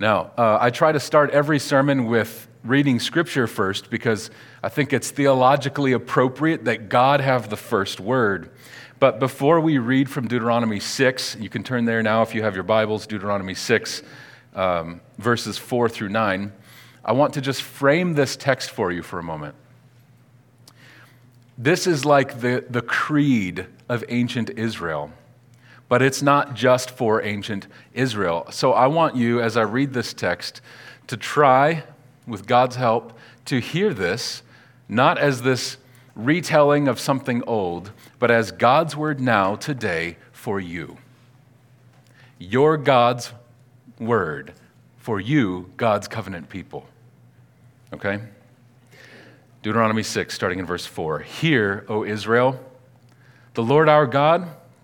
Now, I try to start every sermon with reading Scripture first because I think it's theologically appropriate that God have the first word. But before we read from Deuteronomy 6, you can turn there now if you have your Bibles, Deuteronomy 6, verses 4 through 9, I want to just frame this text for you for a moment. This is like the creed of ancient Israel. But it's not just for ancient Israel. So I want you, as I read this text, to try, with God's help, to hear this, not as this retelling of something old, but as God's word now, today, for you. Your God's word for you, God's covenant people. Okay? Deuteronomy 6, starting in verse 4. Hear, O Israel, the Lord our God,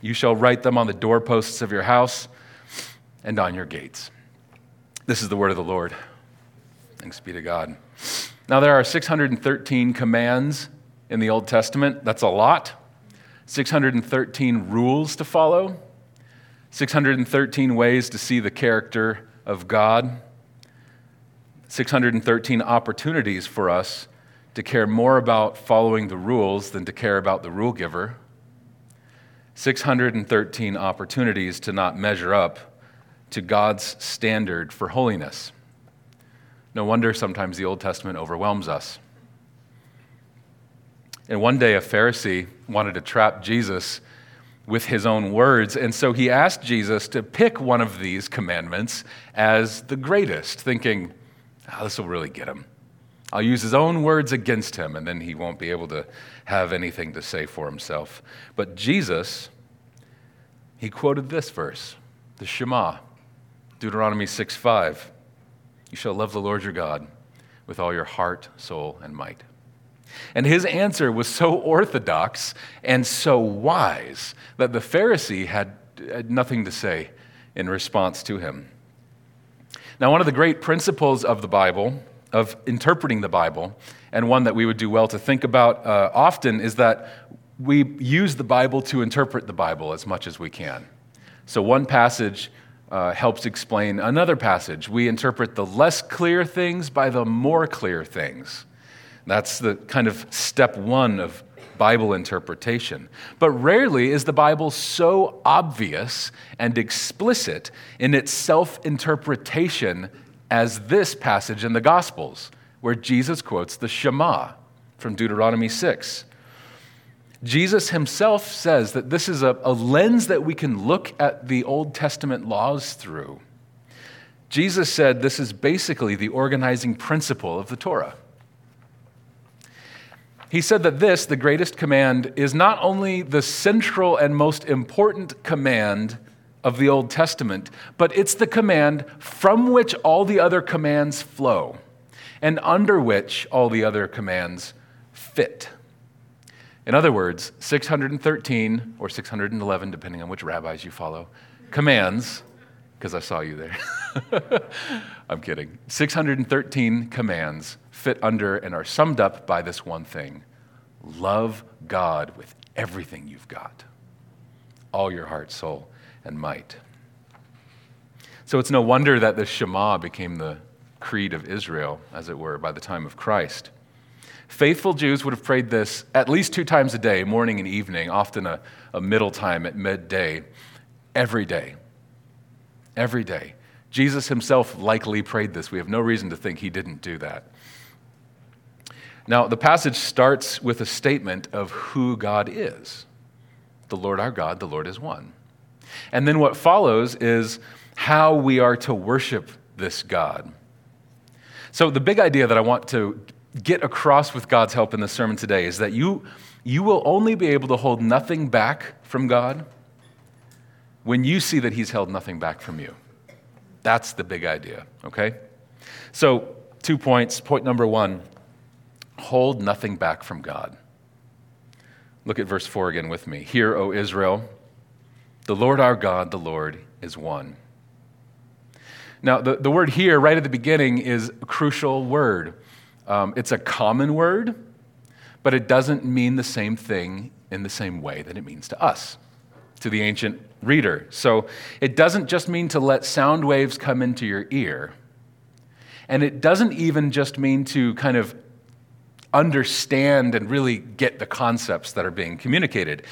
You shall write them on the doorposts of your house and on your gates. This is the word of the Lord. Thanks be to God. Now, there are 613 commands in the Old Testament. That's a lot. 613 rules to follow. 613 ways to see the character of God. 613 opportunities for us to care more about following the rules than to care about the rule giver. 613 opportunities to not measure up to God's standard for holiness. No wonder sometimes the Old Testament overwhelms us. And one day a Pharisee wanted to trap Jesus with his own words, and so he asked Jesus to pick one of these commandments as the greatest, thinking, this will really get him. I'll use his own words against him, and then he won't be able to have anything to say for himself. But Jesus, he quoted this verse, the Shema, Deuteronomy 6:5. You shall love the Lord your God with all your heart, soul, and might. And his answer was so orthodox and so wise that the Pharisee had nothing to say in response to him. Now, one of the great principles of the Bible, of interpreting the Bible, and one that we would do well to think about often, is that we use the Bible to interpret the Bible as much as we can. So one passage helps explain another passage. We interpret the less clear things by the more clear things. That's the kind of step one of Bible interpretation. But rarely is the Bible so obvious and explicit in its self-interpretation as this passage in the Gospels, where Jesus quotes the Shema from Deuteronomy 6. Jesus himself says that this is a lens that we can look at the Old Testament laws through. Jesus said this is basically the organizing principle of the Torah. He said that this, the greatest command, is not only the central and most important command of the Old Testament, but it's the command from which all the other commands flow and under which all the other commands fit. In other words, 613 or 611, depending on which rabbis you follow, commands, because I saw you there. I'm kidding. 613 commands fit under and are summed up by this one thing. Love God with everything you've got. All your heart, soul, and might. So it's no wonder that the Shema became the creed of Israel, as it were, by the time of Christ. Faithful Jews would have prayed this at least 2 times a day, morning and evening, often a middle time at midday, every day. Every day. Jesus himself likely prayed this. We have no reason to think he didn't do that. Now, the passage starts with a statement of who God is. The Lord our God, the Lord is one. And then what follows is how we are to worship this God. So the big idea that I want to get across with God's help in this sermon today is that you will only be able to hold nothing back from God when you see that he's held nothing back from you. That's the big idea, okay? So 2 points. Point number one, hold nothing back from God. Look at verse 4 again with me. Hear, O Israel, the Lord our God, the Lord is one. Now, the word here right at the beginning is a crucial word. It's a common word, but it doesn't mean the same thing in the same way that it means to us, to the ancient reader. So it doesn't just mean to let sound waves come into your ear, and it doesn't even just mean to kind of understand and really get the concepts that are being communicated.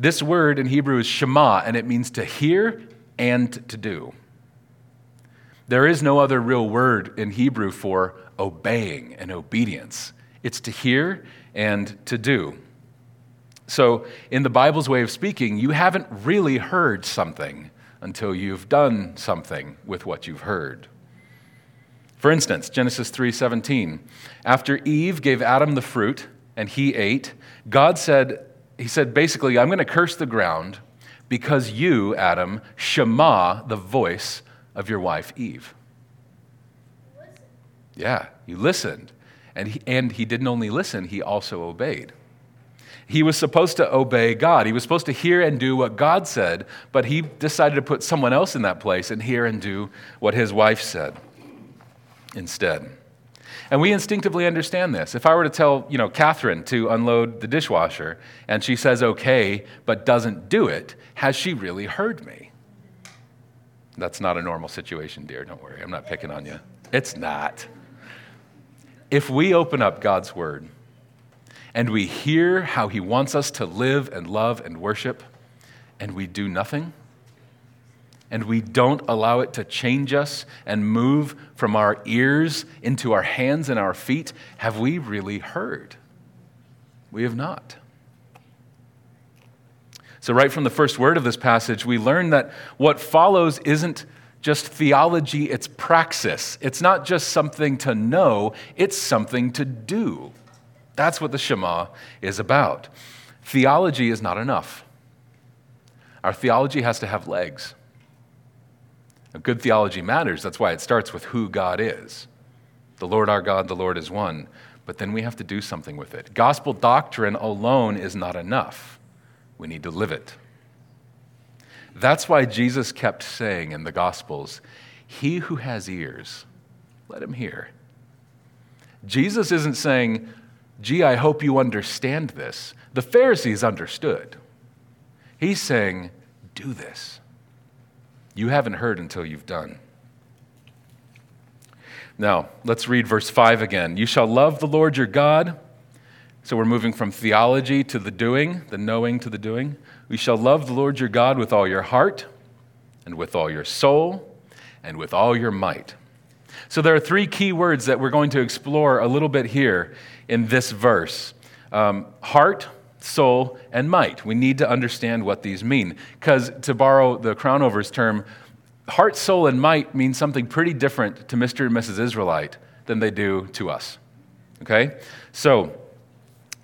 This word in Hebrew is Shema, and it means to hear and to do. There is no other real word in Hebrew for obeying and obedience. It's to hear and to do. So in the Bible's way of speaking, you haven't really heard something until you've done something with what you've heard. For instance, Genesis 3:17, after Eve gave Adam the fruit and he ate, God said, he said basically, I'm going to curse the ground because you, Adam, shema the voice of your wife Eve. Listen. Yeah, you listened. And he didn't only listen, he also obeyed. He was supposed to obey God. He was supposed to hear and do what God said, but he decided to put someone else in that place and hear and do what his wife said instead. And we instinctively understand this. If I were to tell, Catherine to unload the dishwasher and she says okay, but doesn't do it, has she really heard me? That's not a normal situation, dear. Don't worry. I'm not picking on you. It's not. If we open up God's word and we hear how he wants us to live and love and worship, and we do nothing, and we don't allow it to change us and move from our ears into our hands and our feet, have we really heard? We have not. So right from the first word of this passage, we learn that what follows isn't just theology, it's praxis. It's not just something to know, it's something to do. That's what the Shema is about. Theology is not enough. Our theology has to have legs. A good theology matters. That's why it starts with who God is. The Lord our God, the Lord is one. But then we have to do something with it. Gospel doctrine alone is not enough. We need to live it. That's why Jesus kept saying in the Gospels, he who has ears, let him hear. Jesus isn't saying, gee, I hope you understand this. The Pharisees understood. He's saying, do this. You haven't heard until you've done. Now, let's read verse 5 again. You shall love the Lord your God. So we're moving from theology to the doing, the knowing to the doing. We shall love the Lord your God with all your heart and with all your soul and with all your might. So there are three key words that we're going to explore a little bit here in this verse. Heart, soul, and might. We need to understand what these mean, because to borrow the Crownover's term, heart, soul, and might mean something pretty different to Mr. and Mrs. Israelite than they do to us, okay? So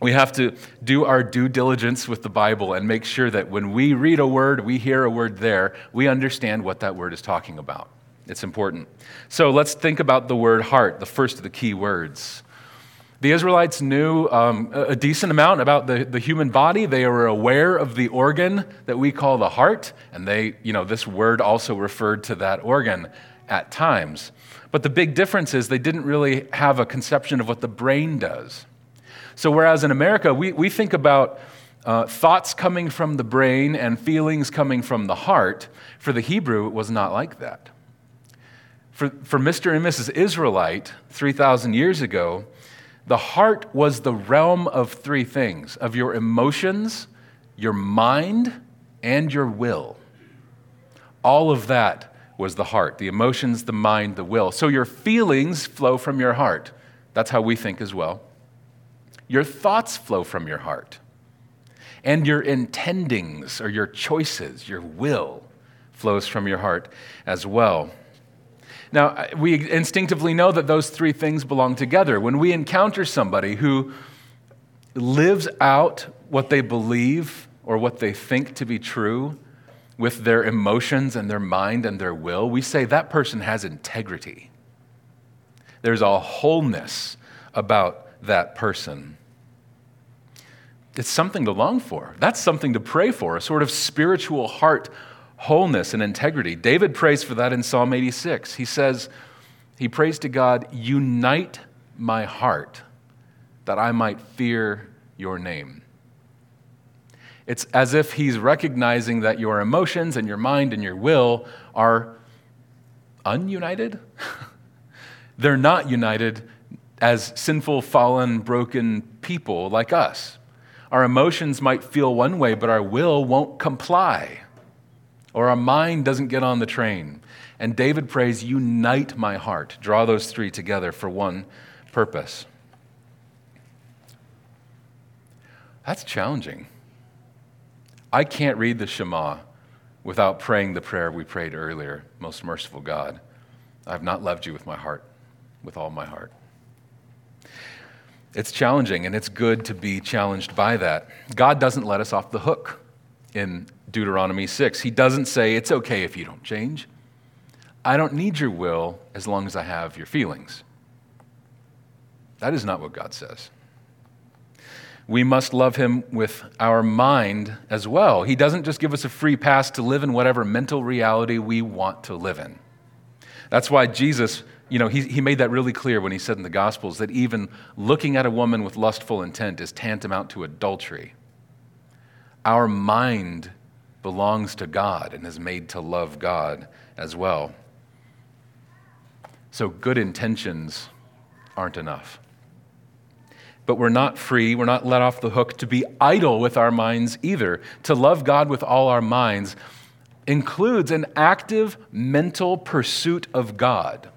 we have to do our due diligence with the Bible and make sure that when we read a word, we hear a word there, we understand what that word is talking about. It's important. So let's think about the word heart, the first of the key words. The Israelites knew a decent amount about the human body. They were aware of the organ that we call the heart, and they, this word also referred to that organ at times. But the big difference is they didn't really have a conception of what the brain does. So whereas in America, we think about thoughts coming from the brain and feelings coming from the heart, for the Hebrew, it was not like that. For Mr. and Mrs. Israelite, 3,000 years ago, the heart was the realm of three things, of your emotions, your mind, and your will. All of that was the heart, the emotions, the mind, the will. So your feelings flow from your heart. That's how we think as well. Your thoughts flow from your heart. And your intendings, or your choices, your will, flows from your heart as well. Now, we instinctively know that those three things belong together. When we encounter somebody who lives out what they believe or what they think to be true, with their emotions and their mind and their will, we say that person has integrity. There's a wholeness about that person. It's something to long for. That's something to pray for, a sort of spiritual heart wholeness and integrity. David prays for that in Psalm 86. He says, he prays to God, "Unite my heart that I might fear your name." It's as if he's recognizing that your emotions and your mind and your will are ununited. They're not united as sinful, fallen, broken people like us. Our emotions might feel one way, but our will won't comply, or our mind doesn't get on the train. And David prays, "Unite my heart." Draw those three together for one purpose. That's challenging. I can't read the Shema without praying the prayer we prayed earlier. "Most merciful God, I have not loved you with my heart, with all my heart." It's challenging, and it's good to be challenged by that. God doesn't let us off the hook in Deuteronomy 6. He doesn't say, "It's okay if you don't change. I don't need your will as long as I have your feelings." That is not what God says. We must love him with our mind as well. He doesn't just give us a free pass to live in whatever mental reality we want to live in. That's why Jesus, he made that really clear when he said in the Gospels that even looking at a woman with lustful intent is tantamount to adultery. Our mind belongs to God and is made to love God as well. So good intentions aren't enough. But we're not free, we're not let off the hook to be idle with our minds either. To love God with all our minds includes an active mental pursuit of God.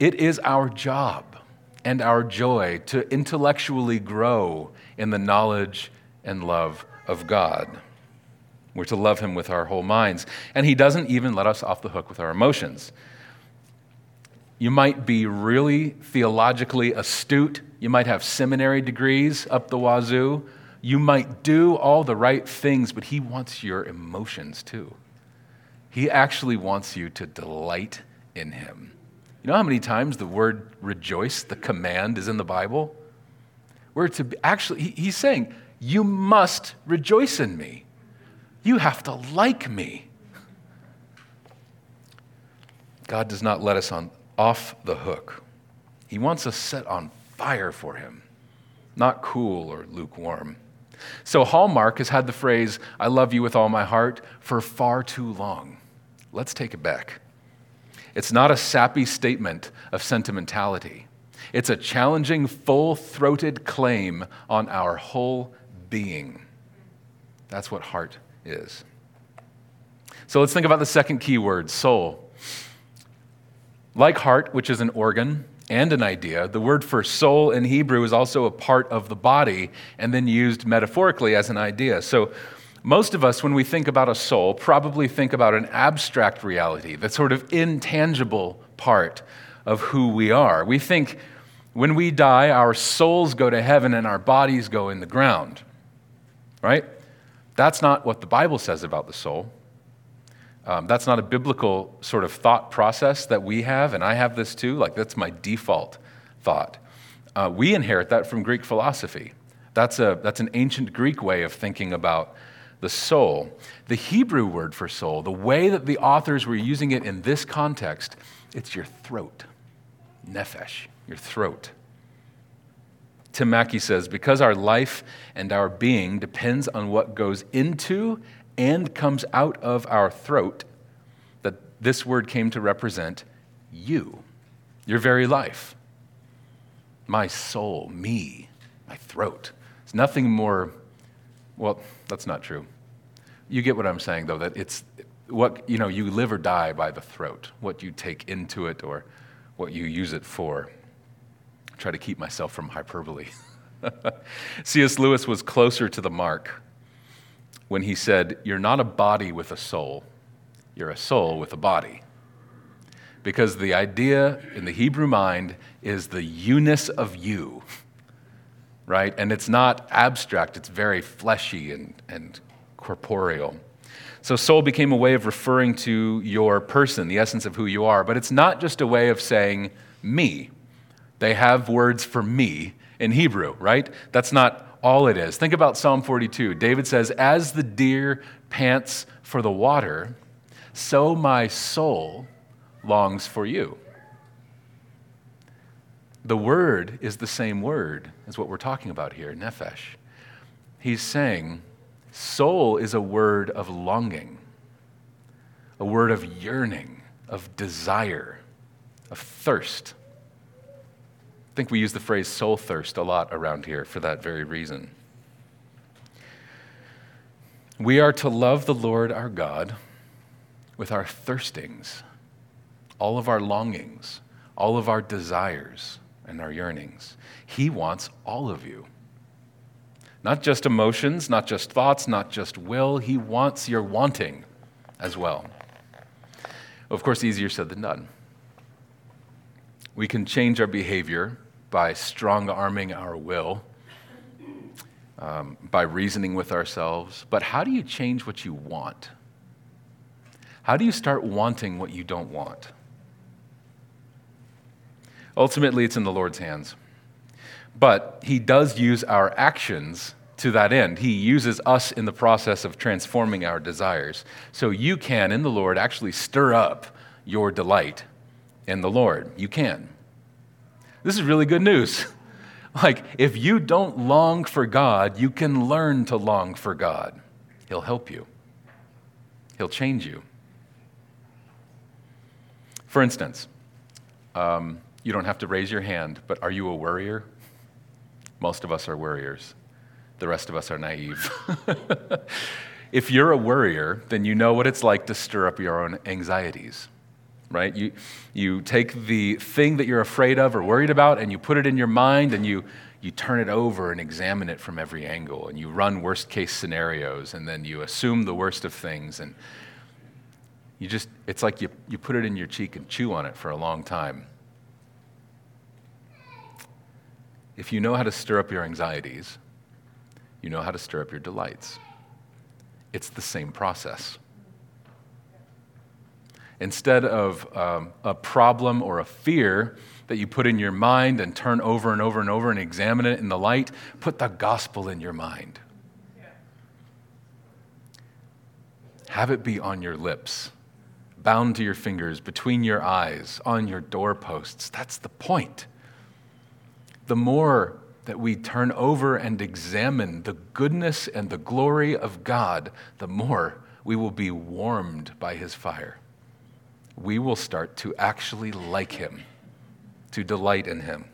It is our job and our joy to intellectually grow in the knowledge and love of God. We're to love him with our whole minds. And he doesn't even let us off the hook with our emotions. You might be really theologically astute. You might have seminary degrees up the wazoo. You might do all the right things, but he wants your emotions too. He actually wants you to delight in him. You know how many times the word rejoice, the command, is in the Bible? We're to be, actually, he's saying, you must rejoice in me. You have to like me. God does not let us off the hook. He wants us set on fire for him, not cool or lukewarm. So Hallmark has had the phrase, "I love you with all my heart," for far too long. Let's take it back. It's not a sappy statement of sentimentality. It's a challenging, full-throated claim on our whole being. That's what heart is. So let's think about the second key word, soul. Like heart, which is an organ and an idea, the word for soul in Hebrew is also a part of the body and then used metaphorically as an idea. So most of us, when we think about a soul, probably think about an abstract reality, that sort of intangible part of who we are. We think when we die, our souls go to heaven and our bodies go in the ground, right? That's not what the Bible says about the soul. That's not a biblical sort of thought process that we have, and I have this too. Like, that's my default thought. We inherit that from Greek philosophy. That's an ancient Greek way of thinking about the soul. The Hebrew word for soul, the way that the authors were using it in this context, it's your throat, nephesh, your throat. Tim Mackey says, because our life and our being depends on what goes into and comes out of our throat, that this word came to represent you, your very life. My soul, me, my throat. It's nothing more, well, that's not true. You get what I'm saying, though, that it's what, you live or die by the throat, what you take into it or what you use it for. I try to keep myself from hyperbole. C.S. Lewis was closer to the mark when he said, "You're not a body with a soul, you're a soul with a body." Because the idea in the Hebrew mind is the you-ness of you, right? And it's not abstract, it's very fleshy and corporeal. So soul became a way of referring to your person, the essence of who you are. But it's not just a way of saying me. They have words for me in Hebrew, right? That's not all it is. Think about Psalm 42. David says, as the deer pants for the water, so my soul longs for you. The word is the same word as what we're talking about here, nephesh. He's saying soul is a word of longing, a word of yearning, of desire, of thirst. I think we use the phrase soul thirst a lot around here for that very reason. We are to love the Lord our God with our thirstings, all of our longings, all of our desires and our yearnings. He wants all of you. Not just emotions, not just thoughts, not just will. He wants your wanting as well. Of course, easier said than done. We can change our behavior by strong-arming our will, by reasoning with ourselves. But how do you change what you want? How do you start wanting what you don't want? Ultimately, it's in the Lord's hands. But he does use our actions to that end. He uses us in the process of transforming our desires. So you can, in the Lord, actually stir up your delight in the Lord. You can. This is really good news. Like, if you don't long for God, you can learn to long for God. He'll help you. He'll change you. For instance, you don't have to raise your hand, but are you a worrier? Most of us are worriers. The rest of us are naive. If you're a worrier, then you know what it's like to stir up your own anxieties, right? You take the thing that you're afraid of or worried about and you put it in your mind and you turn it over and examine it from every angle and you run worst-case scenarios and then you assume the worst of things and you just, it's like you put it in your cheek and chew on it for a long time. If you know how to stir up your anxieties, you know how to stir up your delights. It's the same process. Instead of a problem or a fear that you put in your mind and turn over and over and over and examine it in the light, put the gospel in your mind. Yeah. Have it be on your lips, bound to your fingers, between your eyes, on your doorposts. That's the point. The more that we turn over and examine the goodness and the glory of God, the more we will be warmed by his fire. We will start to actually like him, to delight in him.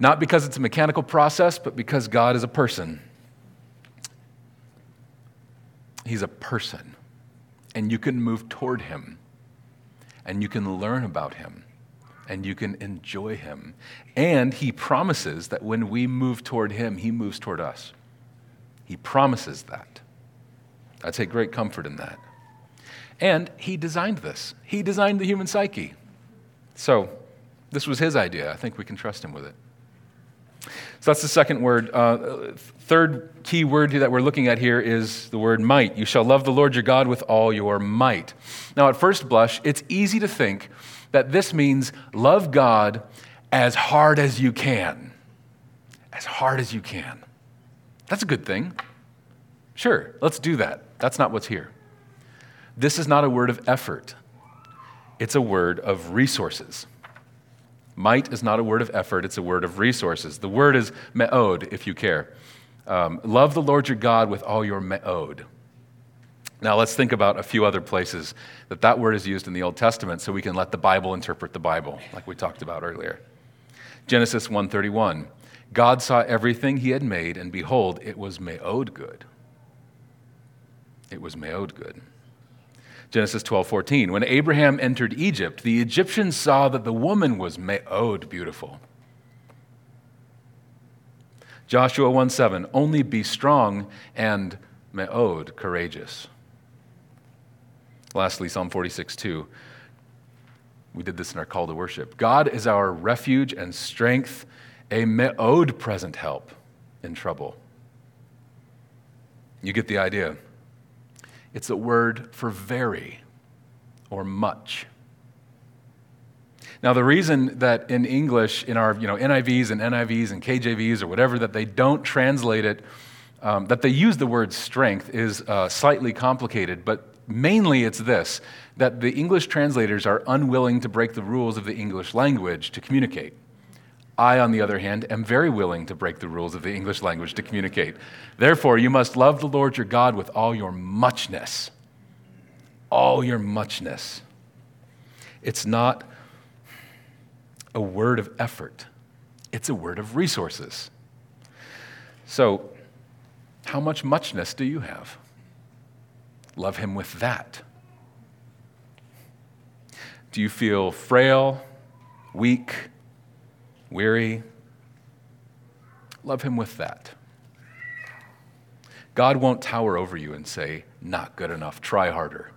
Not because it's a mechanical process, but because God is a person. He's a person, and you can move toward him, and you can learn about him. And you can enjoy him. And he promises that when we move toward him, he moves toward us. He promises that. I take great comfort in that. And he designed this. He designed the human psyche. So this was his idea. I think we can trust him with it. So that's the second word. Third key word that we're looking at here is the word might. You shall love the Lord your God with all your might. Now, at first blush, it's easy to think that this means love God as hard as you can. As hard as you can. That's a good thing. Sure, let's do that. That's not what's here. This is not a word of effort. It's a word of resources. Might is not a word of effort, it's a word of resources. The word is me'od, if you care. Love the Lord your God with all your me'od. Now, let's think about a few other places that word is used in the Old Testament so we can let the Bible interpret the Bible, like we talked about earlier. Genesis 1:31, God saw everything he had made, and behold, it was me'od good. It was me'od good. Genesis 12:14, when Abraham entered Egypt, the Egyptians saw that the woman was me'od beautiful. Joshua 1:7, only be strong and me'od courageous. Lastly, Psalm 46:2. We did this in our call to worship. God is our refuge and strength, a me'od present help in trouble. You get the idea. It's a word for very or much. Now, the reason that in English, in our NIVs and KJVs or whatever, that they don't translate it, that they use the word strength is slightly complicated, but mainly it's this, that the English translators are unwilling to break the rules of the English language to communicate. I, on the other hand, am very willing to break the rules of the English language to communicate. Therefore, you must love the Lord your God with all your muchness. All your muchness. It's not a word of effort. It's a word of resources. So, how much muchness do you have? Love him with that. Do you feel frail, weak, weary? Love him with that. God won't tower over you and say, not good enough, try harder.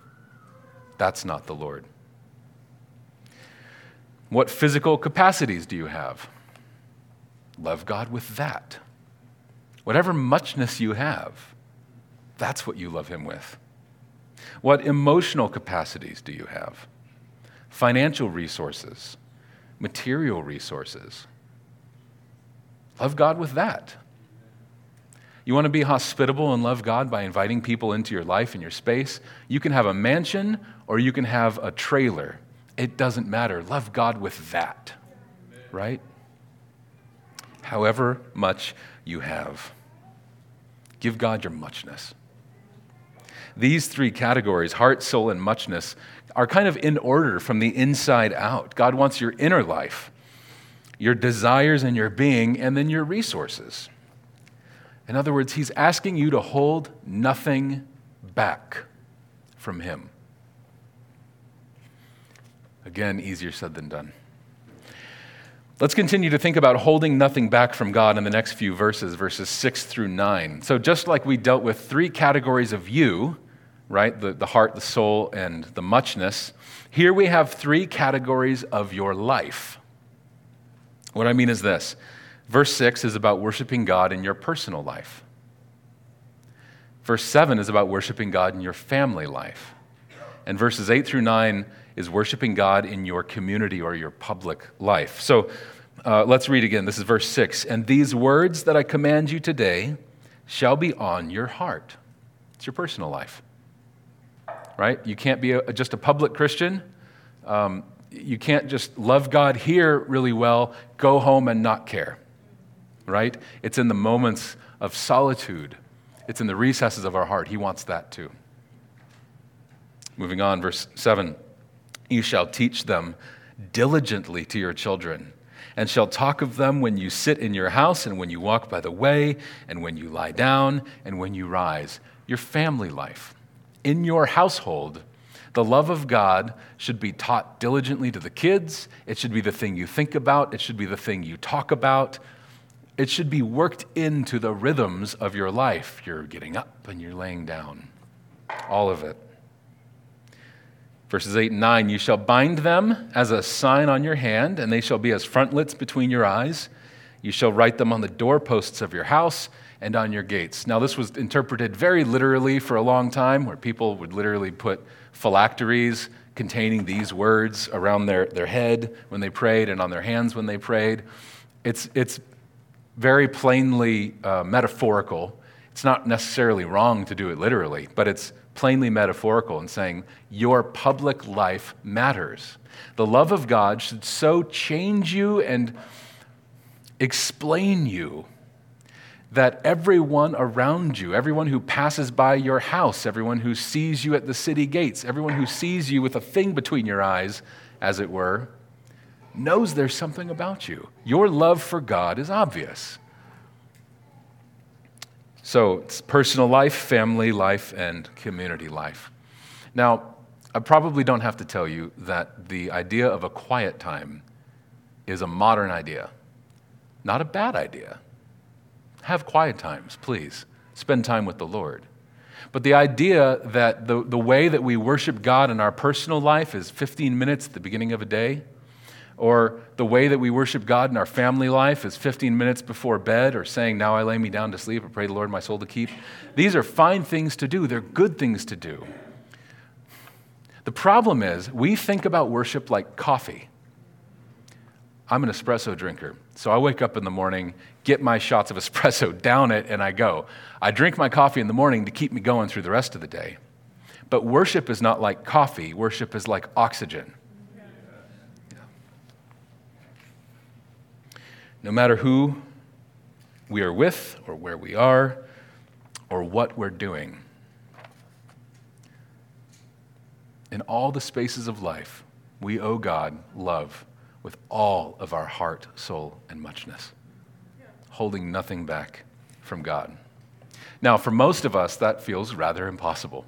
That's not the Lord. What physical capacities do you have? Love God with that. Whatever muchness you have, that's what you love him with. What emotional capacities do you have? Financial resources, material resources. Love God with that. You want to be hospitable and love God by inviting people into your life and your space? You can have a mansion or you can have a trailer. It doesn't matter. Love God with that, right? However much you have. Give God your muchness. These three categories, heart, soul, and muchness, are kind of in order from the inside out. God wants your inner life, your desires and your being, and then your resources. In other words, he's asking you to hold nothing back from him. Again, easier said than done. Let's continue to think about holding nothing back from God in the next few verses, verses 6-9. So just like we dealt with three categories of you, right? The heart, the soul, and the muchness. Here we have three categories of your life. What I mean is this. Verse 6 is about worshiping God in your personal life. Verse 7 is about worshiping God in your family life. And verses 8-9 is worshiping God in your community or your public life. So let's read again. This is verse 6. And these words that I command you today shall be on your heart. It's your personal life, right? You can't be just a public Christian. You can't just love God here really well, go home and not care, right? It's in the moments of solitude. It's in the recesses of our heart. He wants that too. Moving on, verse 7. You shall teach them diligently to your children, and shall talk of them when you sit in your house, and when you walk by the way, and when you lie down, and when you rise. Your family life. In your household, the love of God should be taught diligently to the kids. It should be the thing you think about. It should be the thing you talk about. It should be worked into the rhythms of your life. You're getting up and you're laying down. All of it. Verses 8-9, you shall bind them as a sign on your hand, and they shall be as frontlets between your eyes. You shall write them on the doorposts of your house and on your gates. Now, this was interpreted very literally for a long time, where people would literally put phylacteries containing these words around their head when they prayed and on their hands when they prayed. It's very plainly metaphorical. It's not necessarily wrong to do it literally, but it's plainly metaphorical in saying your public life matters. The love of God should so change you and explain you that everyone around you, everyone who passes by your house, everyone who sees you at the city gates, everyone who sees you with a thing between your eyes, as it were, knows there's something about you. Your love for God is obvious. So it's personal life, family life, and community life. Now, I probably don't have to tell you that the idea of a quiet time is a modern idea. Not a bad idea. Have quiet times, please. Spend time with the Lord. But the idea that the way that we worship God in our personal life is 15 minutes at the beginning of a day, Or the way that we worship God in our family life is 15 minutes before bed, or saying, now I lay me down to sleep, I pray the Lord my soul to keep. These are fine things to do. They're good things to do. The problem is we think about worship like coffee. I'm an espresso drinker, so I wake up in the morning, get my shots of espresso, down it, and I go. I drink my coffee in the morning to keep me going through the rest of the day. But worship is not like coffee. Worship is like oxygen. No matter who we are with, or where we are, or what we're doing, in all the spaces of life, we owe God love with all of our heart, soul, and muchness, holding nothing back from God. Now, for most of us, that feels rather impossible.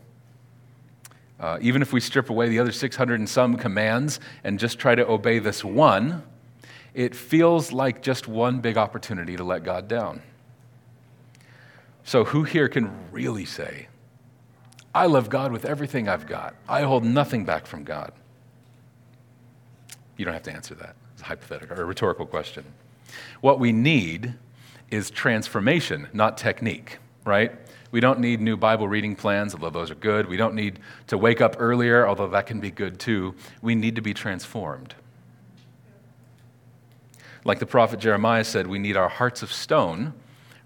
Even if we strip away the other 600 and some commands and just try to obey this one, it feels like just one big opportunity to let God down. So who here can really say, I love God with everything I've got. I hold nothing back from God. You don't have to answer that. It's a hypothetical or a rhetorical question. What we need is transformation, not technique, right? We don't need new Bible reading plans, although those are good. We don't need to wake up earlier, although that can be good too. We need to be transformed. Like the prophet Jeremiah said, we need our hearts of stone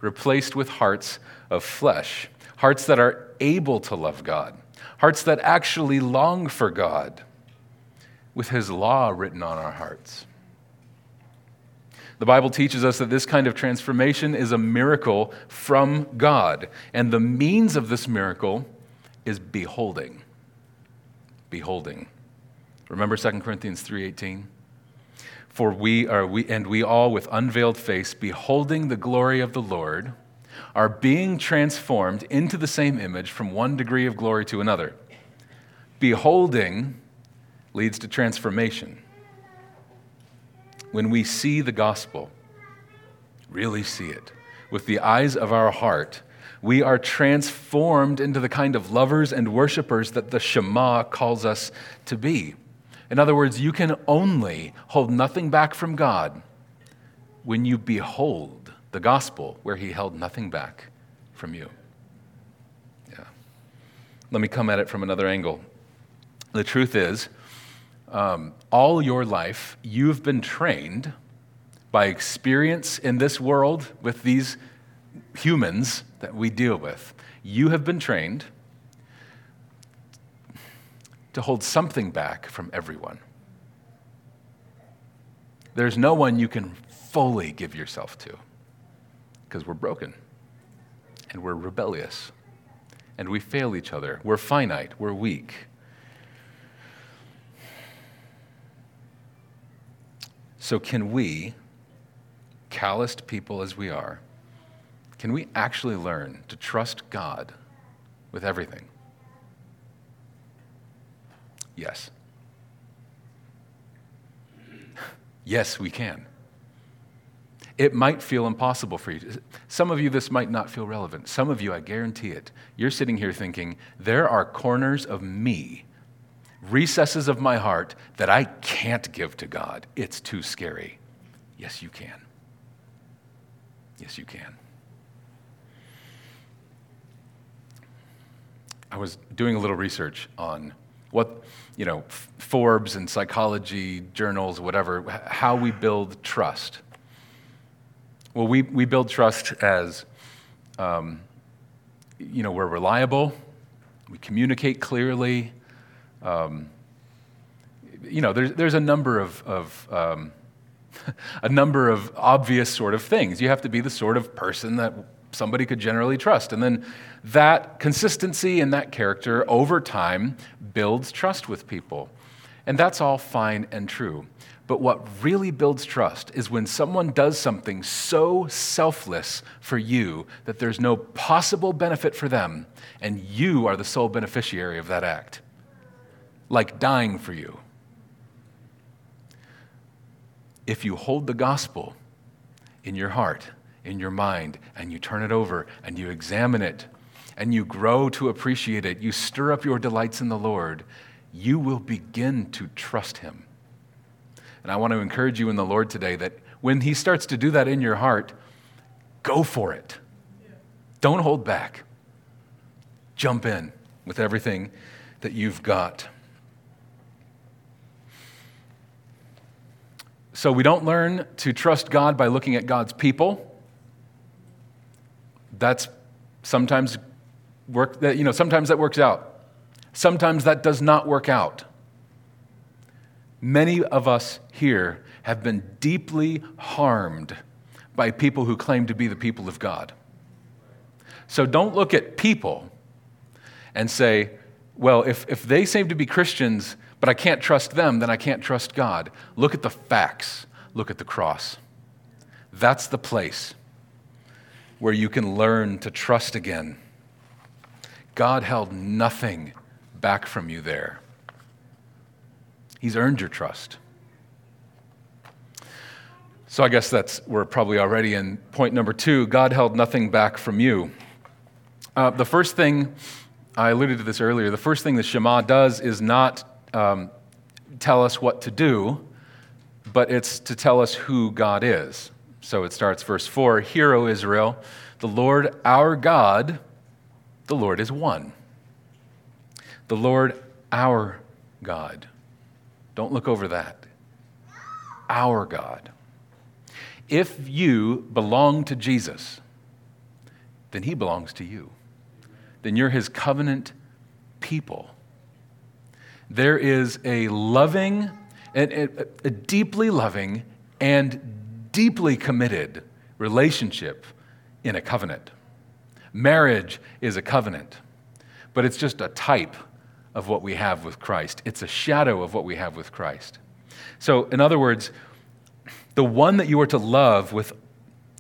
replaced with hearts of flesh, hearts that are able to love God, hearts that actually long for God, with his law written on our hearts. The Bible teaches us that this kind of transformation is a miracle from God, and the means of this miracle is beholding. Beholding. Remember 2 Corinthians 3:18? For we all with unveiled face, beholding the glory of the Lord, are being transformed into the same image from one degree of glory to another. Beholding leads to transformation. When we see the gospel, really see it, with the eyes of our heart, we are transformed into the kind of lovers and worshipers that the Shema calls us to be. In other words, you can only hold nothing back from God when you behold the gospel, where he held nothing back from you. Yeah. Let me come at it from another angle. The truth is, all your life, you've been trained by experience in this world with these humans that we deal with. You have been trained to hold something back from everyone. There's no one you can fully give yourself to, because we're broken, and we're rebellious, and we fail each other. We're finite, we're weak. So can we, calloused people as we are, can we actually learn to trust God with everything? Yes. Yes, we can. It might feel impossible for you. Some of you, this might not feel relevant. Some of you, I guarantee it, you're sitting here thinking, there are corners of me, recesses of my heart, that I can't give to God. It's too scary. Yes, you can. Yes, you can. I was doing a little research on what, Forbes and psychology journals, whatever, how we build trust. Well, we build trust as, we're reliable, we communicate clearly. There's a number of obvious sort of things. You have to be the sort of person that somebody could generally trust. And then that consistency and that character over time builds trust with people. And that's all fine and true. But what really builds trust is when someone does something so selfless for you that there's no possible benefit for them, and you are the sole beneficiary of that act, like dying for you. If you hold the gospel in your heart, in your mind, and you turn it over, and you examine it, and you grow to appreciate it, you stir up your delights in the Lord, you will begin to trust him. And I want to encourage you in the Lord today that when he starts to do that in your heart, go for it. Don't hold back. Jump in with everything that you've got. So we don't learn to trust God by looking at God's people. That's sometimes work that, you know, sometimes that works out. Sometimes that does not work out. Many of us here have been deeply harmed by people who claim to be the people of God. So don't look at people and say, well, if they seem to be Christians, but I can't trust them, then I can't trust God. Look at the facts. Look at the cross. That's the place where you can learn to trust again. God held nothing back from you there. He's earned your trust. So I guess we're probably already in point number 2. God held nothing back from you. The first thing, I alluded to this earlier, the first thing the Shema does is not tell us what to do, but it's to tell us who God is. So it starts verse 4, "Hear, O Israel, the Lord our God, the Lord is one." The Lord our God. Don't look over that. Our God. If you belong to Jesus, then he belongs to you. Then you're his covenant people. There is a loving, a deeply loving and deeply committed relationship in a covenant. Marriage is a covenant, but it's just a type of what we have with Christ. It's a shadow of what we have with Christ. So, in other words, the one that you are to love with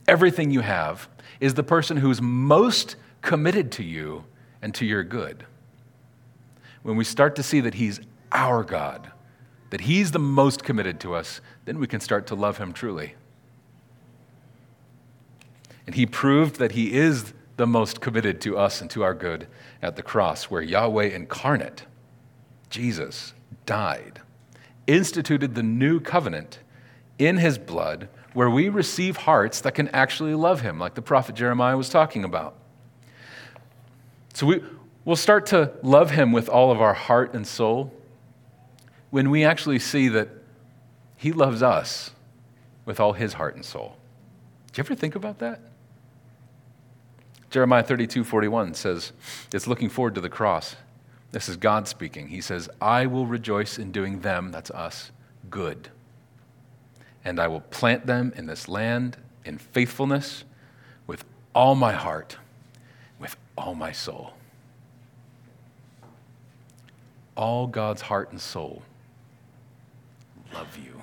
everything you have is the person who's most committed to you and to your good. When we start to see that he's our God, that he's the most committed to us, then we can start to love him truly. And he proved that he is the most committed to us and to our good at the cross, where Yahweh incarnate, Jesus, died, instituted the new covenant in his blood, where we receive hearts that can actually love him, like the prophet Jeremiah was talking about. So we'll start to love him with all of our heart and soul when we actually see that he loves us with all his heart and soul. Did you ever think about that? Jeremiah 32:41 says, it's looking forward to the cross. This is God speaking. He says, "I will rejoice in doing them," that's us, "good. And I will plant them in this land in faithfulness with all my heart, with all my soul." All God's heart and soul love you.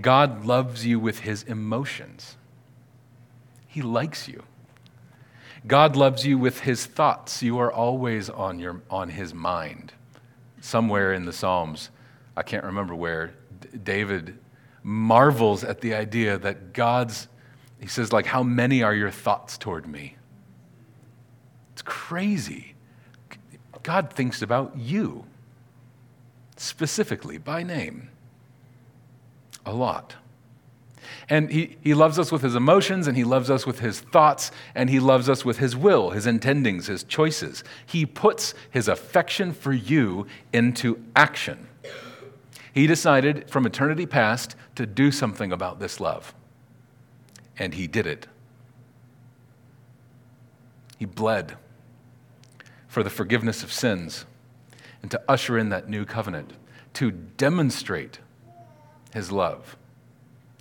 God loves you with his emotions. He likes you. God loves you with his thoughts. You are always on his mind. Somewhere in the Psalms, I can't remember where, David marvels at the idea that he says, like, "How many are your thoughts toward me?" It's crazy. God thinks about you, specifically, by name, a lot. And he loves us with his emotions, and he loves us with his thoughts, and he loves us with his will, his intendings, his choices. He puts his affection for you into action. He decided from eternity past to do something about this love. And he did it. He bled for the forgiveness of sins and to usher in that new covenant, to demonstrate his love,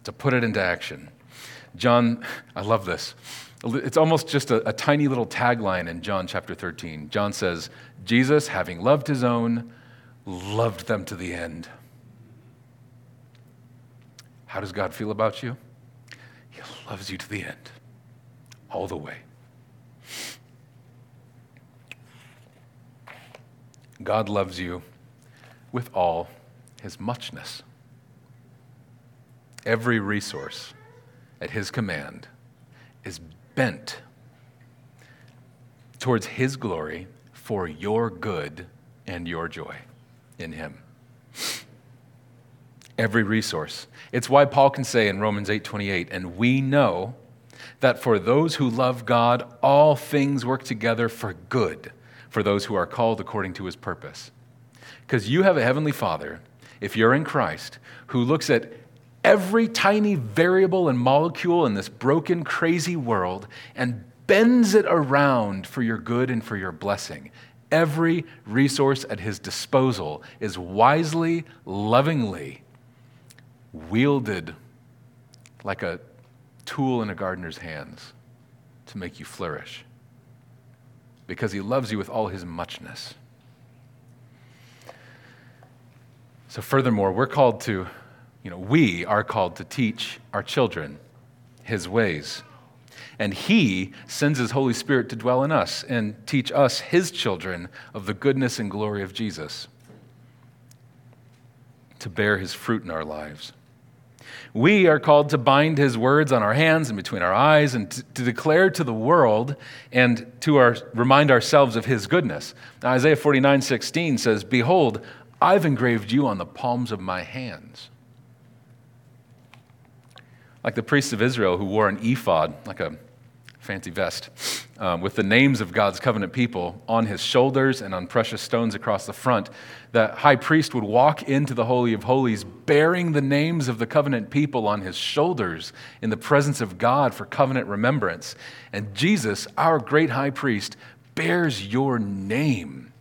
to put it into action. John, I love this. It's almost just a tiny little tagline in John chapter 13. John says, "Jesus, having loved his own, loved them to the end." How does God feel about you? He loves you to the end, all the way. God loves you with all his muchness. Every resource at his command is bent towards his glory for your good and your joy in him. every resource. It's why Paul can say in Romans 8:28, and we know that for those who love God, all things work together for good, for those who are called according to his purpose. Because you have a heavenly Father, if you're in Christ, who looks at every tiny variable and molecule in this broken, crazy world and bends it around for your good and for your blessing. Every resource at his disposal is wisely, lovingly wielded like a tool in a gardener's hands to make you flourish, because he loves you with all his muchness. So furthermore, we are called to teach our children his ways. And he sends his Holy Spirit to dwell in us and teach us, his children, of the goodness and glory of Jesus, to bear his fruit in our lives. We are called to bind his words on our hands and between our eyes, and to declare to the world and to remind ourselves of his goodness. Now, Isaiah 49:16 says, "Behold, I've engraved you on the palms of my hands." Like the priests of Israel who wore an ephod, like a fancy vest, with the names of God's covenant people on his shoulders and on precious stones across the front, the high priest would walk into the Holy of Holies bearing the names of the covenant people on his shoulders in the presence of God for covenant remembrance. And Jesus, our great high priest, bears your name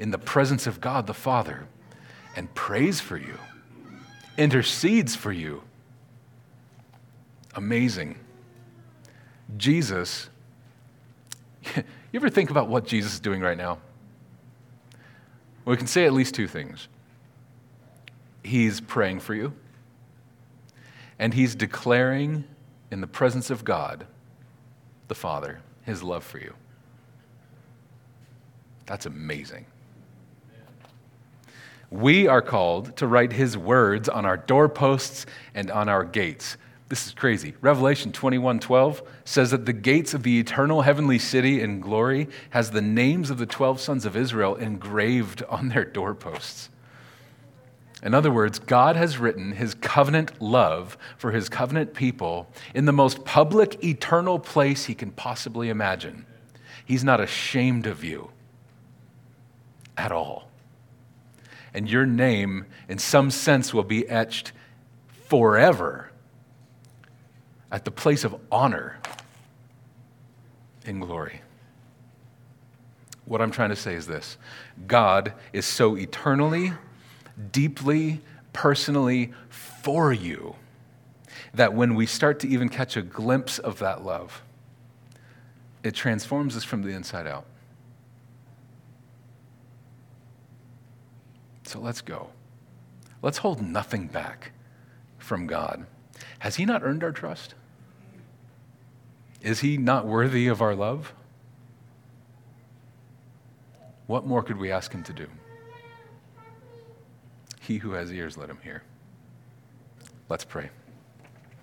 in the presence of God the Father and prays for you, intercedes for you. Amazing. Jesus, you ever think about what Jesus is doing right now? Well, we can say at least two things. He's praying for you, and he's declaring in the presence of God, the Father, his love for you. That's amazing. We are called to write his words on our doorposts and on our gates. This is crazy. Revelation 21:12 says that the gates of the eternal heavenly city in glory has the names of the 12 sons of Israel engraved on their doorposts. In other words, God has written his covenant love for his covenant people in the most public, eternal place he can possibly imagine. He's not ashamed of you at all. And your name, in some sense, will be etched forever at the place of honor in glory. What I'm trying to say is this: God is so eternally, deeply, personally for you that when we start to even catch a glimpse of that love, it transforms us from the inside out. So let's go. Let's hold nothing back from God. Has he not earned our trust? Is he not worthy of our love? What more could we ask him to do? He who has ears, let him hear. Let's pray.